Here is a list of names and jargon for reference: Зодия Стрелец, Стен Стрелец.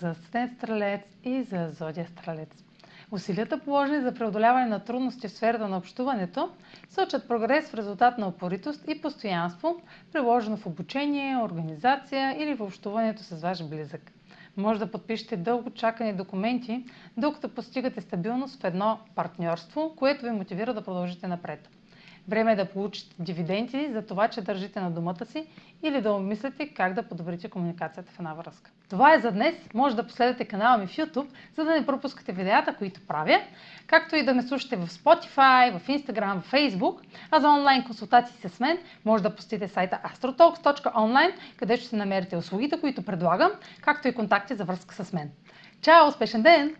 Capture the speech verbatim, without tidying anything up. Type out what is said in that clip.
за Стен Стрелец и за Зодия Стрелец. Усилията, положени за преодоляване на трудности в сферата на общуването, сочат прогрес в резултат на упоритост и постоянство, приложено в обучение, организация или в общуването с ваш близък. Може да подпишете дълго чакани документи, докато постигате стабилност в едно партньорство, което ви мотивира да продължите напред. Време е да получите дивиденти за това, че държите на думата си или да обмислите как да подобрите комуникацията в една връзка. Това е за днес. Може да последвате канала ми в YouTube, за да не пропускате видеята, които правя, както и да ме слушате в Spotify, в Instagram, в Facebook. А за онлайн консултации с мен може да посетите сайта astrotalks точка онлайн, където ще намерите услугите, които предлагам, както и контакти за връзка с мен. Чао! Успешен ден!